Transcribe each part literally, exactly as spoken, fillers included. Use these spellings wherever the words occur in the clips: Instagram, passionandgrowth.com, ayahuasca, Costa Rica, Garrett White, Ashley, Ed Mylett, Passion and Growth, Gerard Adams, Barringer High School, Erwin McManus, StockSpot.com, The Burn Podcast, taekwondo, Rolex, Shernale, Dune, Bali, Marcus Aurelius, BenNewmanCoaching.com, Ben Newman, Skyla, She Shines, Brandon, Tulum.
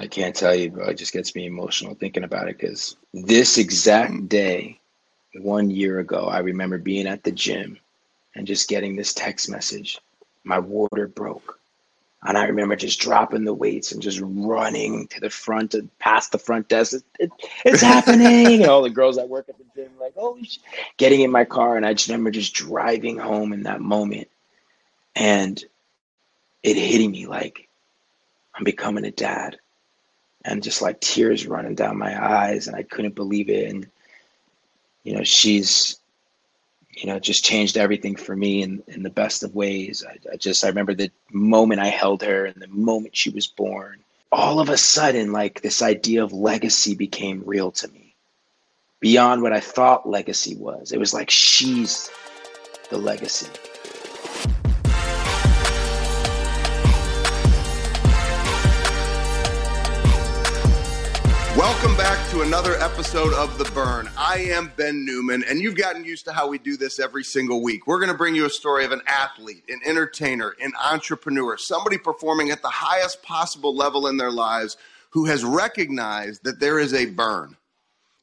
I can't tell you, but it just gets me emotional thinking about it, because this exact day, one year ago, I remember being at the gym and just getting this text message. My water broke. And I remember just dropping the weights and just running to the front and past the front desk. It, it, it's happening. And all the girls that work at the gym like, holy shit. Getting in my car, and I just remember just driving home in that moment. And it hitting me like, I'm becoming a dad. And just like tears running down my eyes. And I couldn't believe it. And, you know, she's, you know, just changed everything for me in, in the best of ways. I, I just, I remember the moment I held her and the moment she was born, all of a sudden, like this idea of legacy became real to me beyond what I thought legacy was. It was like, she's the legacy. Welcome back to another episode of The Burn. I am Ben Newman, and you've gotten used to how we do this every single week. We're going to bring you a story of an athlete, an entertainer, an entrepreneur, somebody performing at the highest possible level in their lives who has recognized that there is a burn.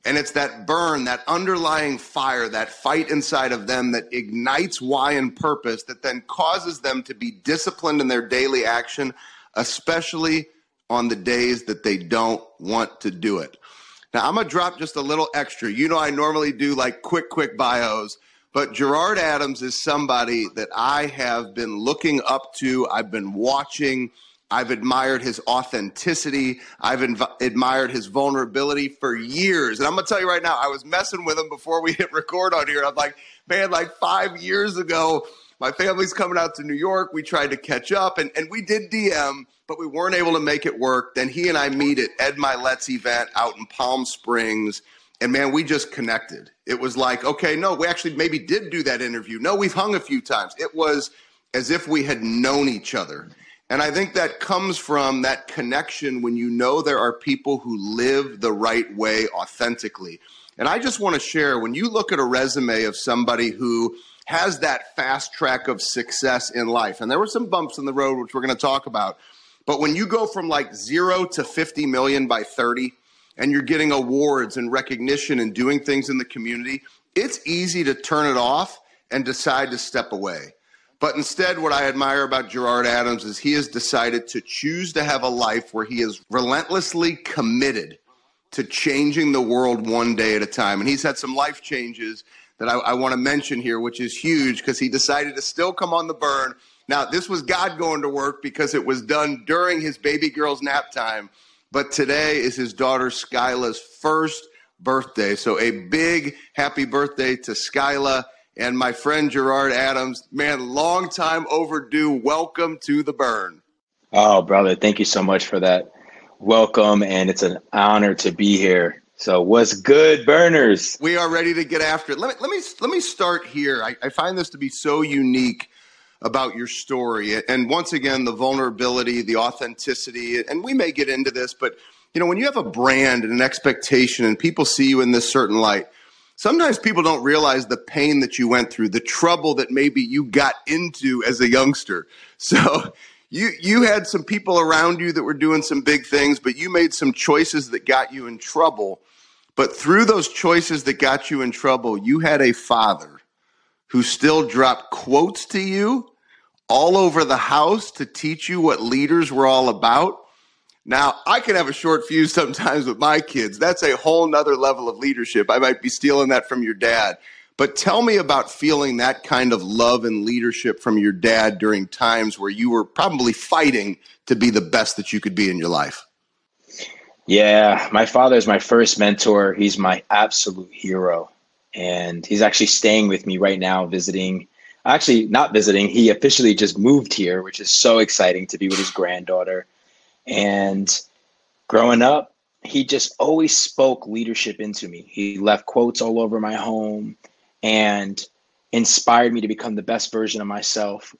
And it's that burn, that underlying fire, that fight inside of them that ignites why and purpose that then causes them to be disciplined in their daily action, especially on the days that they don't want to do it. Now, I'm going to drop just a little extra. You know, I normally do like quick, quick bios, but Gerard Adams is somebody that I have been looking up to. I've been watching. I've admired his authenticity. I've inv- admired his vulnerability for years. And I'm going to tell you right now, I was messing with him before we hit record on here. I'm like, man, like five years ago, my family's coming out to New York. We tried to catch up, and, and we did D M, but we weren't able to make it work. Then he and I meet at Ed Mylett's event out in Palm Springs, and, man, we just connected. It was like, okay, no, we actually maybe did do that interview. No, we've hung a few times. It was as if we had known each other. And I think that comes from that connection when you know there are people who live the right way authentically. And I just want to share, when you look at a resume of somebody who – has that fast track of success in life. And there were some bumps in the road, which we're going to talk about. But when you go from like zero to fifty million by thirty, and you're getting awards and recognition and doing things in the community, it's easy to turn it off and decide to step away. But instead, what I admire about Gerard Adams is he has decided to choose to have a life where he is relentlessly committed to changing the world one day at a time. And he's had some life changes that I, I want to mention here, which is huge, because he decided to still come on The Burn. Now, this was God going to work, because it was done during his baby girl's nap time. But today is his daughter Skyla's first birthday. So a big happy birthday to Skyla and my friend Gerard Adams. Man, long time overdue. Welcome to The Burn. Oh, brother, thank you so much for that welcome. And it's an honor to be here. So what's good, Burners? We are ready to get after it. Let me let me let me start here. I, I find this to be so unique about your story, and once again, the vulnerability, the authenticity, and we may get into this, but you know, when you have a brand and an expectation, and people see you in this certain light, sometimes people don't realize the pain that you went through, the trouble that maybe you got into as a youngster. So. You you had some people around you that were doing some big things, but you made some choices that got you in trouble. But through those choices that got you in trouble, you had a father who still dropped quotes to you all over the house to teach you what leaders were all about. Now, I can have a short fuse sometimes with my kids. That's a whole nother level of leadership. I might be stealing that from your dad. But tell me about feeling that kind of love and leadership from your dad during times where you were probably fighting to be the best that you could be in your life. Yeah, my father is my first mentor. He's my absolute hero. And he's actually staying with me right now, visiting. Actually, not visiting. He officially just moved here, which is so exciting, to be with his granddaughter. And growing up, he just always spoke leadership into me. He left quotes all over my home and inspired me to become the best version of myself,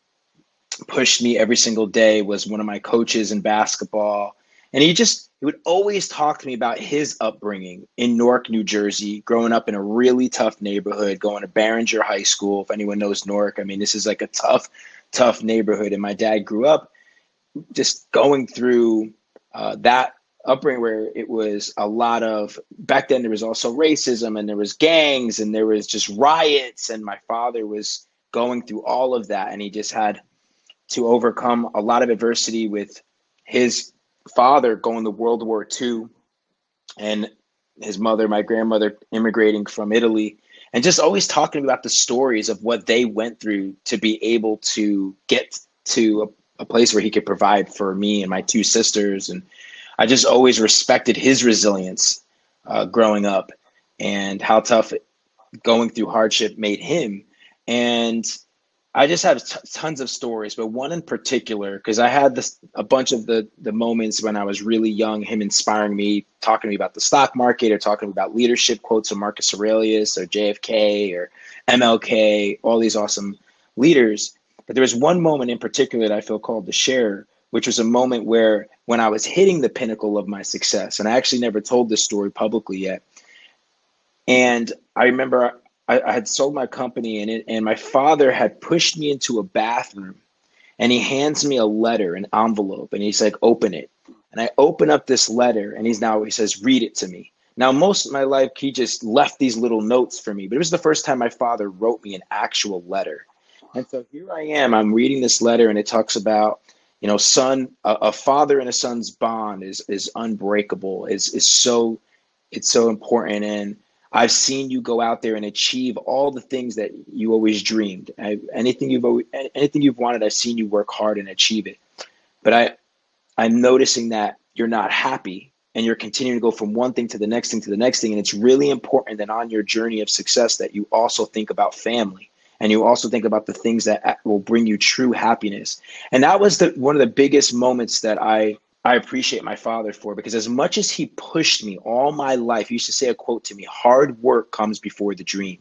pushed me every single day, was one of my coaches in basketball. And he just he would always talk to me about his upbringing in Newark, New Jersey, growing up in a really tough neighborhood, going to Barringer High School. If anyone knows Newark, I mean, this is like a tough, tough neighborhood. And my dad grew up just going through uh, that upbringing where it was a lot of, back then there was also racism and there was gangs and there was just riots. And my father was going through all of that. And he just had to overcome a lot of adversity with his father going to World War Two and his mother, my grandmother, immigrating from Italy, and just always talking about the stories of what they went through to be able to get to a, a place where he could provide for me and my two sisters. And I just always respected his resilience uh, growing up and how tough going through hardship made him. And I just have t- tons of stories, but one in particular, because I had this, a bunch of the, the moments when I was really young, him inspiring me, talking to me about the stock market or talking about leadership quotes from Marcus Aurelius or J F K or M L K, all these awesome leaders. But there was one moment in particular that I feel called to share, which was a moment where when I was hitting the pinnacle of my success, and I actually never told this story publicly yet. And I remember I, I had sold my company and it, and my father had pushed me into a bathroom and he hands me a letter, an envelope, and he's like, open it. And I open up this letter and he's now, he says, read it to me. Now, most of my life, he just left these little notes for me, but it was the first time my father wrote me an actual letter. And so here I am, I'm reading this letter and it talks about, you know, son, a, a father and a son's bond is, is unbreakable, is, is so, it's so important. And I've seen you go out there and achieve all the things that you always dreamed. I, anything you've always, anything you've wanted, I've seen you work hard and achieve it. But I, I'm noticing that you're not happy and you're continuing to go from one thing to the next thing to the next thing. And it's really important that on your journey of success that you also think about family and you also think about the things that will bring you true happiness. And that was the, one of the biggest moments that I I appreciate my father for, because as much as he pushed me all my life, he used to say a quote to me, hard work comes before the dream.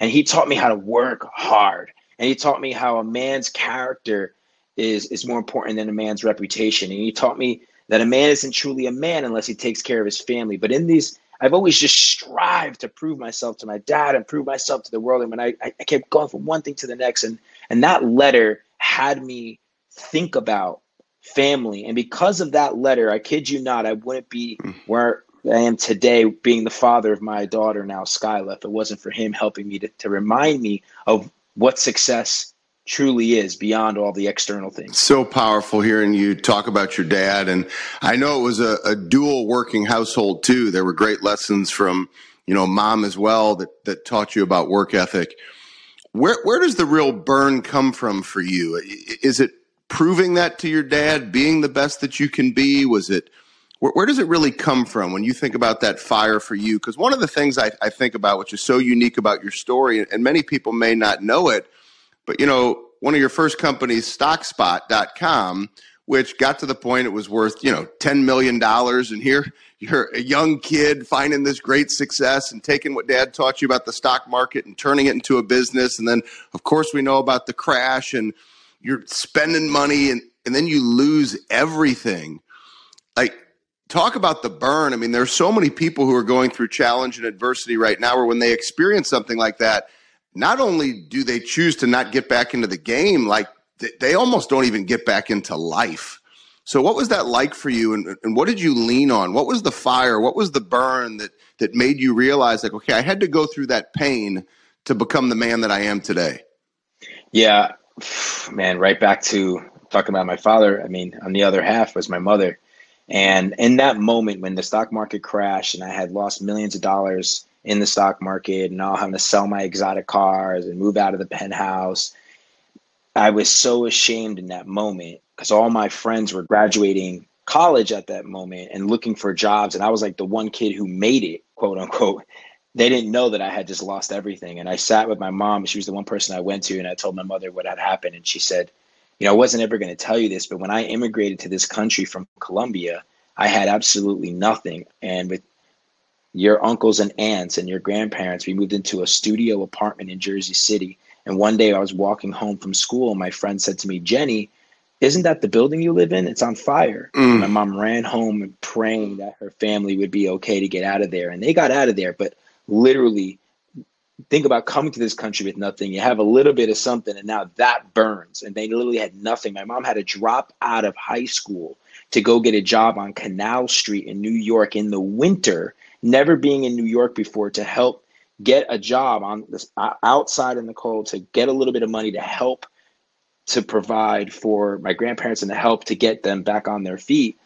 And he taught me how to work hard. And he taught me how a man's character is, is more important than a man's reputation. And he taught me that a man isn't truly a man unless he takes care of his family. But in these, I've always just strived to prove myself to my dad and prove myself to the world. And when I, I kept going from one thing to the next, and, and that letter had me think about family. And because of that letter, I kid you not, I wouldn't be where I am today being the father of my daughter now, Skyla, if it wasn't for him helping me to, to remind me of what success truly is beyond all the external things. So powerful hearing you talk about your dad. And I know it was a, a dual working household too. There were great lessons from, you know, mom as well that, that taught you about work ethic. Where, where does the real burn come from for you? Is it proving that to your dad, being the best that you can be? Was it, where, where does it really come from when you think about that fire for you? Because one of the things I, I think about, which is so unique about your story, and many people may not know it, but you know, one of your first companies, Stock Spot dot com, which got to the point it was worth, you know, ten million dollars. And here you're a young kid finding this great success and taking what dad taught you about the stock market and turning it into a business. And then of course we know about the crash and you're spending money and, and then you lose everything. Like, talk about the burn. I mean, there's so many people who are going through challenge and adversity right now where when they experience something like that, not only do they choose to not get back into the game, like th- they almost don't even get back into life. So what was that like for you? And, and what did you lean on? What was the fire? What was the burn that, that made you realize like, okay, I had to go through that pain to become the man that I am today? Yeah. Man, right back to talking about my father. I mean, on the other half was my mother. And in that moment when the stock market crashed and I had lost millions of dollars in the stock market and all having to sell my exotic cars and move out of the penthouse, I was so ashamed in that moment because all my friends were graduating college at that moment and looking for jobs. And I was like the one kid who made it, quote unquote. They didn't know that I had just lost everything. And I sat with my mom. She was the one person I went to. And I told my mother what had happened. And she said, you know, I wasn't ever going to tell you this, but when I immigrated to this country from Colombia, I had absolutely nothing. And with your uncles and aunts and your grandparents, we moved into a studio apartment in Jersey City. And one day I was walking home from school. And my friend said to me, Jenny, isn't that the building you live in? It's on fire. Mm. My mom ran home and praying that her family would be okay to get out of there. And they got out of there. But literally think about coming to this country with nothing. You have a little bit of something, and now that burns. And they literally had nothing. My mom had to drop out of high school to go get a job on Canal Street in New York in the winter, never being in New York before, to help get a job on this, uh, outside in the cold, to get a little bit of money to help to provide for my grandparents and to help to get them back on their feet.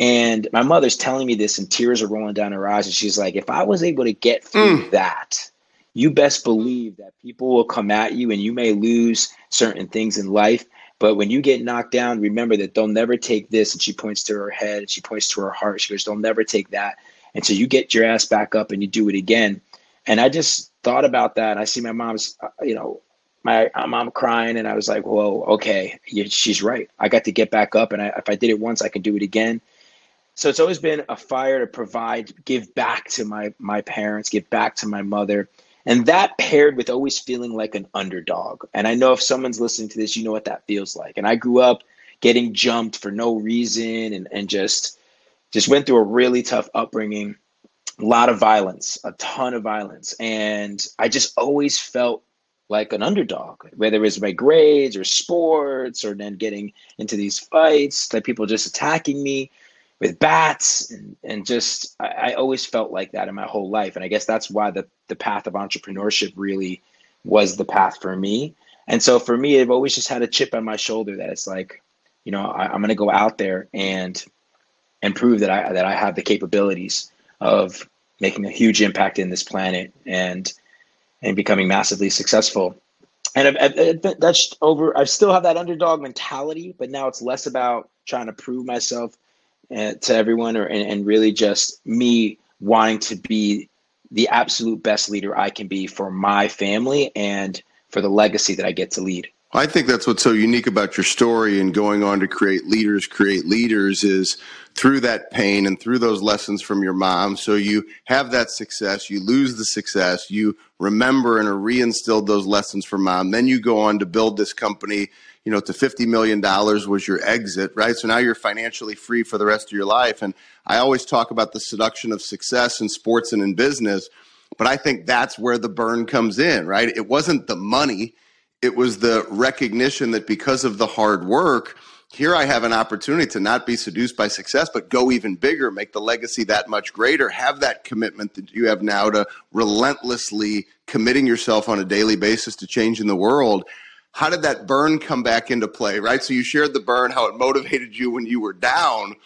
And my mother's telling me this and tears are rolling down her eyes. And she's like, if I was able to get through mm. that, you best believe that people will come at you and you may lose certain things in life. But when you get knocked down, remember that they'll never take this. And she points to her head and she points to her heart. She goes, they'll never take that. And so you get your ass back up and you do it again. And I just thought about that. And I see my mom's, you know, my mom crying, and I was like, whoa, okay, she's right. I got to get back up, and I, if I did it once, I can do it again. So it's always been a fire to provide, give back to my my parents, give back to my mother. And that paired with always feeling like an underdog. And I know if someone's listening to this, you know what that feels like. And I grew up getting jumped for no reason, and, and just, just went through a really tough upbringing, a lot of violence, a ton of violence. And I just always felt like an underdog, whether it was my grades or sports, or then getting into these fights, like people just attacking me with bats, and, and just, I, I always felt like that in my whole life. And I guess that's why the, the path of entrepreneurship really was the path for me. And so for me, I've always just had a chip on my shoulder that it's like, you know, I, I'm going to go out there and, and prove that I, that I have the capabilities of making a huge impact in this planet, and, and becoming massively successful. And I've, I've, that's over. I still have that underdog mentality, but now it's less about trying to prove myself uh, to everyone, or and, and really just me wanting to be the absolute best leader I can be for my family and for the legacy that I get to lead. I think that's what's so unique about your story and going on to create leaders, create leaders is through that pain and through those lessons from your mom. So you have that success, you lose the success, you remember and are reinstilled those lessons from mom. Then you go on to build this company, you know, to fifty million dollars was your exit, right? So now you're financially free for the rest of your life. And I always talk about the seduction of success in sports and in business, but I think that's where the burn comes in, right? It wasn't the money. It was the recognition that because of the hard work, here I have an opportunity to not be seduced by success, but go even bigger, make the legacy that much greater, have that commitment that you have now to relentlessly committing yourself on a daily basis to changing the world. How did that burn come back into play, right? So you shared the burn, how it motivated you when you were down.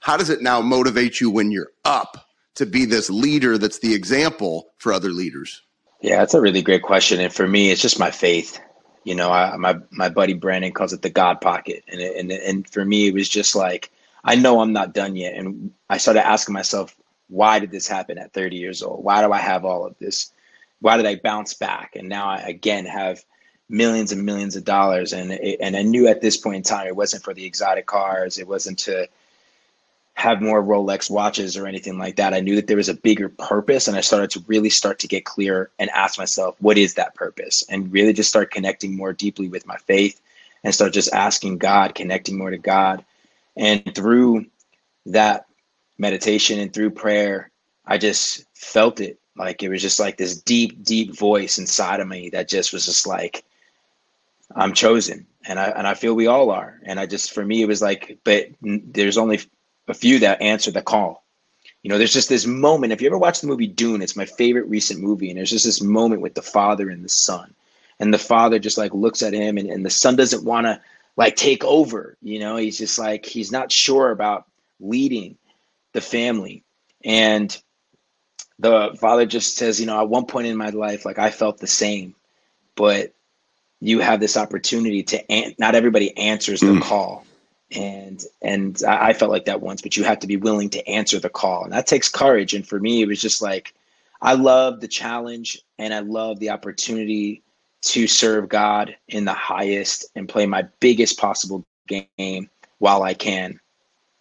How does it now motivate you when you're up to be this leader that's the example for other leaders? Yeah, that's a really great question. And for me, it's just my faith. You know, I, my my buddy Brandon calls it the God pocket. And, and and for me, it was just like, I know I'm not done yet. And I started asking myself, why did this happen at thirty years old? Why do I have all of this? Why did I bounce back? And now I, again, have millions and millions of dollars. And it, and I knew at this point in time, it wasn't for the exotic cars. It wasn't to have more Rolex watches or anything like that. I knew that there was a bigger purpose, and I started to really start to get clear and ask myself, what is that purpose? And really just start connecting more deeply with my faith and start just asking God, connecting more to God. And through that meditation and through prayer, I just felt it. Like it was just like this deep, deep voice inside of me that just was just like, I'm chosen. And I, and I feel we all are. And I just, for me, it was like, but there's only a few that answer the call. You know, there's just this moment. If you ever watch the movie Dune, it's my favorite recent movie. And there's just this moment with the father and the son, and the father just like looks at him, and, and the son doesn't want to like take over. You know, he's just like, he's not sure about leading the family. And the father just says, you know, at one point in my life, like I felt the same, but you have this opportunity to, an- not everybody answers the mm. call. And and I felt like that once, but you have to be willing to answer the call. And that takes courage. And for me, it was just like, I love the challenge, and I love the opportunity to serve God in the highest and play my biggest possible game while I can.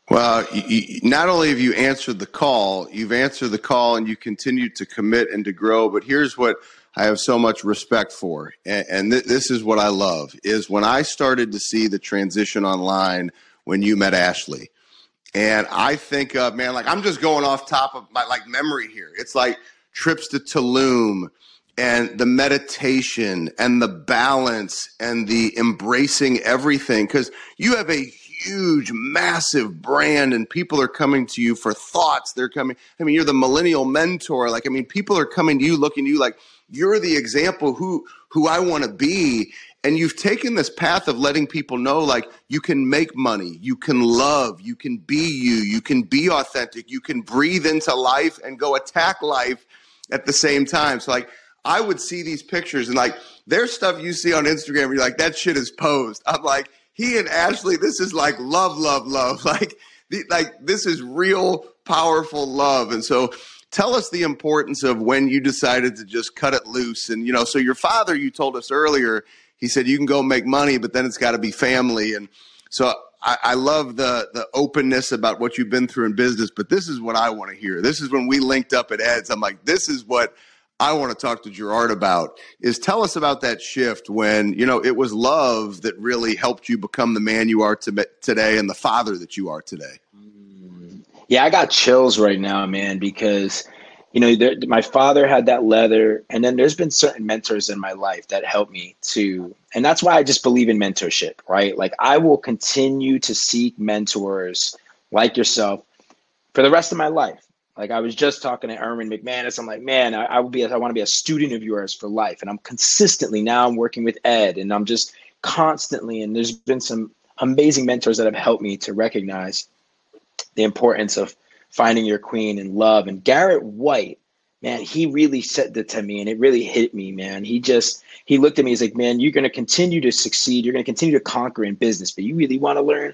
Well, you, not only have you answered the call, you've answered the call and you continue to commit and to grow. But here's what I have so much respect for, and, and th- this is what I love, is when I started to see the transition online when you met Ashley. And I think of, man, like I'm just going off top of my like memory here. It's like trips to Tulum and the meditation and the balance and the embracing everything, because you have a huge, massive brand and people are coming to you for thoughts. They're coming. I mean, you're the millennial mentor. Like, I mean, people are coming to you, looking to you like you're the example who, who I want to be. And you've taken this path of letting people know, like, you can make money, you can love, you can be you, you can be authentic, you can breathe into life and go attack life at the same time. So, like, I would see these pictures and, like, there's stuff you see on Instagram where you're like, that shit is posed. I'm like, he and Ashley, this is like love, love, love. Like, the, like this is real, powerful love. And so tell us the importance of when you decided to just cut it loose. And, you know, so your father, you told us earlier, he said, you can go make money, but then it's got to be family. And so I, I love the the openness about what you've been through in business, but this is what I want to hear. This is when we linked up at Ed's. I'm like, this is what I want to talk to Gerard about, is tell us about that shift when, you know, it was love that really helped you become the man you are to, today and the father that you are today. Yeah, I got chills right now, man, because you know, there, my father had that leather, and then there's been certain mentors in my life that helped me to, and that's why I just believe in mentorship, right? Like, I will continue to seek mentors like yourself for the rest of my life. Like, I was just talking to Erwin McManus. I'm like, man, I, I would be, I want to be a student of yours for life. And I'm consistently, now I'm working with Ed, and I'm just constantly, and there's been some amazing mentors that have helped me to recognize the importance of finding your queen and love. And Garrett White, man, he really said that to me, and it really hit me, man. He just, he looked at me, he's like, man, you're going to continue to succeed. You're going to continue to conquer in business, but you really want to learn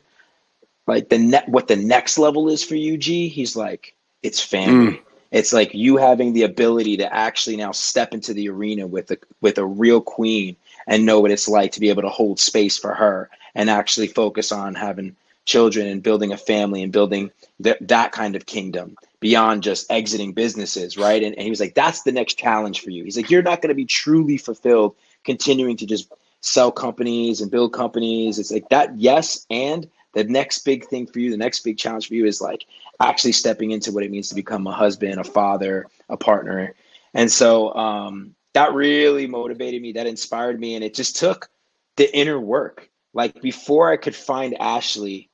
like the net, what the next level is for you, G? He's like, it's family. Mm. It's like you having the ability to actually now step into the arena with a, with a real queen and know what it's like to be able to hold space for her and actually focus on having children and building a family and building th- that kind of kingdom beyond just exiting businesses, right? And, and he was like, that's the next challenge for you. He's like, you're not going to be truly fulfilled continuing to just sell companies and build companies. It's like that, yes, and the next big thing for you, the next big challenge for you is like actually stepping into what it means to become a husband, a father, a partner. And so um, that really motivated me, that inspired me, and it just took the inner work. Like, before I could find Ashley,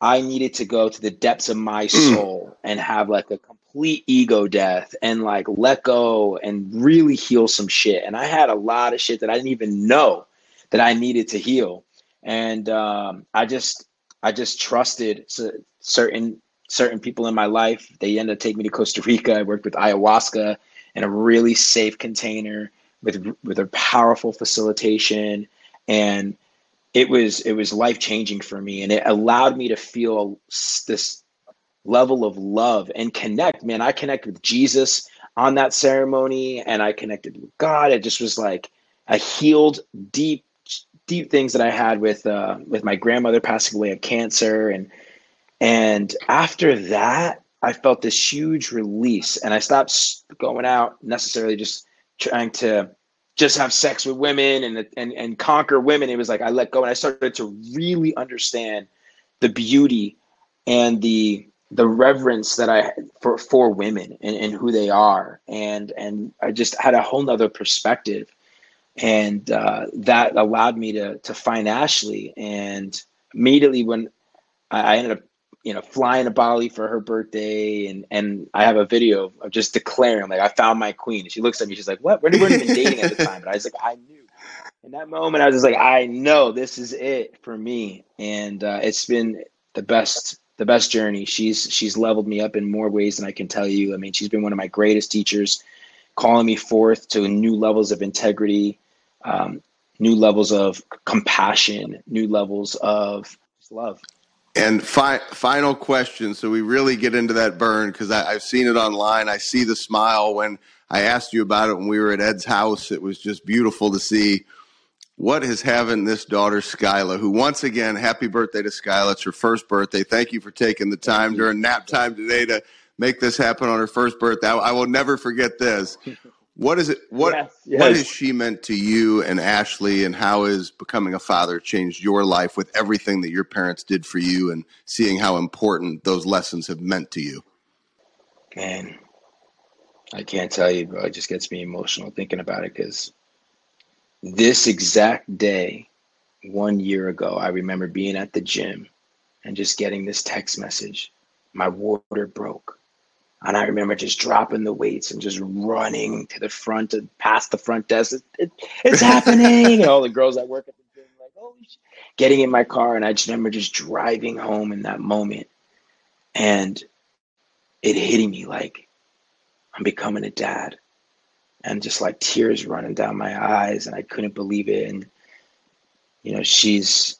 I needed to go to the depths of my soul and have like a complete ego death and like let go and really heal some shit. And I had a lot of shit that I didn't even know that I needed to heal. And um, I just, I just trusted certain, certain people in my life. They ended up taking me to Costa Rica. I worked with ayahuasca in a really safe container with, with a powerful facilitation, and It was it was life-changing for me, and it allowed me to feel this level of love and connect. Man, I connected with Jesus on that ceremony, and I connected with God. It just was like I healed deep, deep things that I had with uh, with my grandmother passing away of cancer, and and after that, I felt this huge release, and I stopped going out necessarily, just trying to just have sex with women and, and, and conquer women. It was like, I let go. And I started to really understand the beauty and the, the reverence that I for, for women and, and who they are. And, and I just had a whole nother perspective, and uh, that allowed me to, to find Ashley. And immediately when I, I ended up, you know, flying to Bali for her birthday. And, and I have a video of just declaring, like, I found my queen. And she looks at me, she's like, what? We weren't even dating at the time. And I was like, I knew. In that moment, I was just like, I know this is it for me. And uh, it's been the best, the best journey. She's, she's leveled me up in more ways than I can tell you. I mean, she's been one of my greatest teachers, calling me forth to new levels of integrity, um, new levels of compassion, new levels of love. And fi- final question. So we really get into that burn, because I've seen it online. I see the smile when I asked you about it when we were at Ed's house. It was just beautiful to see. What is having this daughter, Skyla, who, once again, happy birthday to Skyla. It's her first birthday. Thank you for taking the time during nap time today to make this happen on her first birthday. I, I will never forget this. What is it? What yes, yes. What has she meant to you and Ashley, and how has becoming a father changed your life with everything that your parents did for you, and seeing how important those lessons have meant to you? Man, I can't tell you, but it just gets me emotional thinking about it, because this exact day, one year ago, I remember being at the gym and just getting this text message. My water broke. And I remember just dropping the weights and just running to the front and past the front desk. It, it, it's happening. And all the girls that work at the gym were like, oh, shit. Getting in my car. And I just remember just driving home in that moment. And it hitting me like, I'm becoming a dad. And just like tears running down my eyes. And I couldn't believe it. And, you know, she's,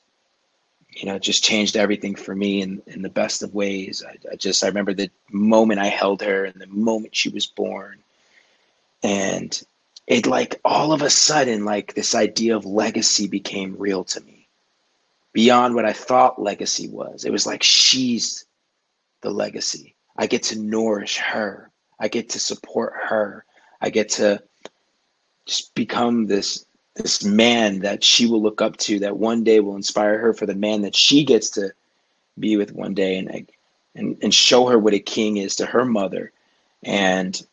you know, just changed everything for me in, in the best of ways. I, I just, I remember the moment I held her and the moment she was born. And it like, all of a sudden, like this idea of legacy became real to me beyond what I thought legacy was. It was like, she's the legacy. I get to nourish her. I get to support her. I get to just become this this man that she will look up to, that one day will inspire her for the man that she gets to be with one day, and and and show her what a king is to her mother, and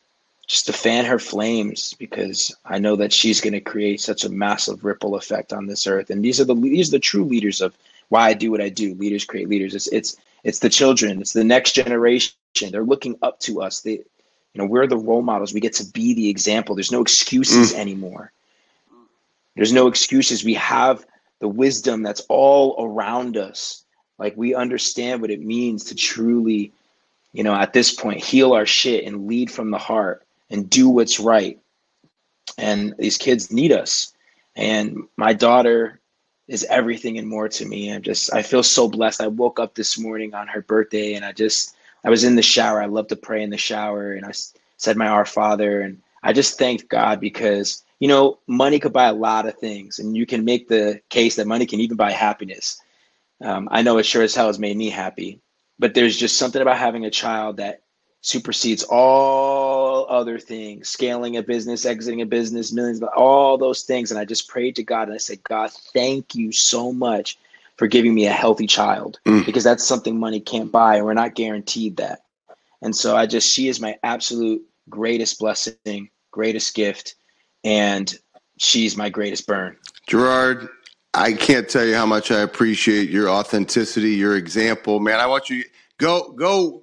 just to fan her flames, because I know that she's going to create such a massive ripple effect on this earth. And these are the these are the true leaders of why I do what I do. Leaders create leaders. It's it's it's the children. It's the next generation. They're looking up to us. They, you know, we're the role models. We get to be the example. There's no excuses mm. anymore. There's no excuses. We have the wisdom that's all around us. Like, we understand what it means to truly, you know, at this point, heal our shit and lead from the heart and do what's right. And these kids need us. And my daughter is everything and more to me. I'm just, I feel so blessed. I woke up this morning on her birthday, and I just, I was in the shower. I love to pray in the shower. And I said my Our Father, and I just thanked God, because you know, money could buy a lot of things, and you can make the case that money can even buy happiness. Um, I know it sure as hell has made me happy, but there's just something about having a child that supersedes all other things, scaling a business, exiting a business, millions, all those things. And I just prayed to God, and I said, God, thank you so much for giving me a healthy child, mm. because that's something money can't buy, and we're not guaranteed that. And so I just, she is my absolute greatest blessing, greatest gift. And she's my greatest burn. Gerard, I can't tell you how much I appreciate your authenticity, your example, man. I want you to go, go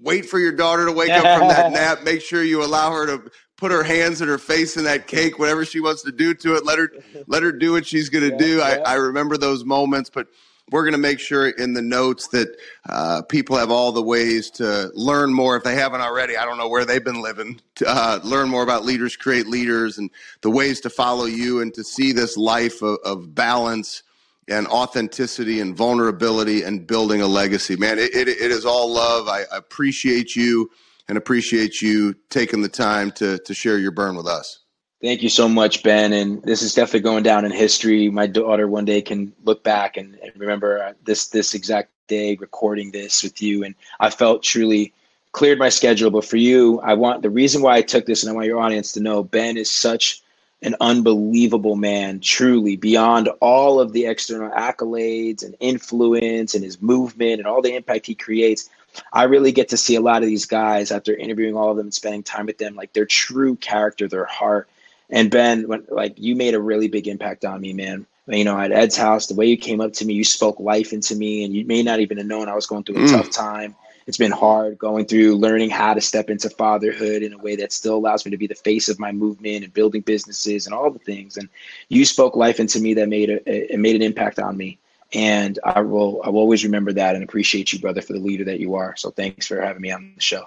wait for your daughter to wake up from that nap. Make sure you allow her to put her hands and her face in that cake, whatever she wants to do to it. Let her, let her do what she's going to yeah, do. Yeah. I, I remember those moments, but we're going to make sure in the notes that uh, people have all the ways to learn more. If they haven't already, I don't know where they've been living, to uh, learn more about Leaders Create Leaders and the ways to follow you and to see this life of, of balance and authenticity and vulnerability and building a legacy. Man, it, it, it is all love. I appreciate you and appreciate you taking the time to to share your burn with us. Thank you so much, Ben. And this is definitely going down in history. My daughter one day can look back and, and remember this this exact day recording this with you. And I felt truly cleared my schedule. But for you, I want the reason why I took this, and I want your audience to know, Ben is such an unbelievable man, truly, beyond all of the external accolades and influence and his movement and all the impact he creates. I really get to see a lot of these guys after interviewing all of them and spending time with them, like their true character, their heart. And Ben, when, like you made a really big impact on me, man. You know, at Ed's house, the way you came up to me, you spoke life into me, and you may not even have known I was going through a mm. tough time. It's been hard going through, learning how to step into fatherhood in a way that still allows me to be the face of my movement and building businesses and all the things. And you spoke life into me that made a, it made an impact on me. And I will, I will always remember that and appreciate you, brother, for the leader that you are. So thanks for having me on the show.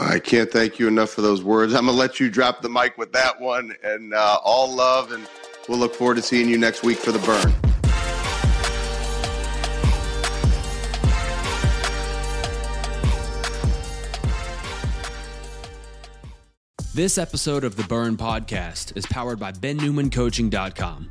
I can't thank you enough for those words. I'm going to let you drop the mic with that one, and uh, all love, and we'll look forward to seeing you next week for The Burn. This episode of The Burn Podcast is powered by Ben Newman Coaching dot com,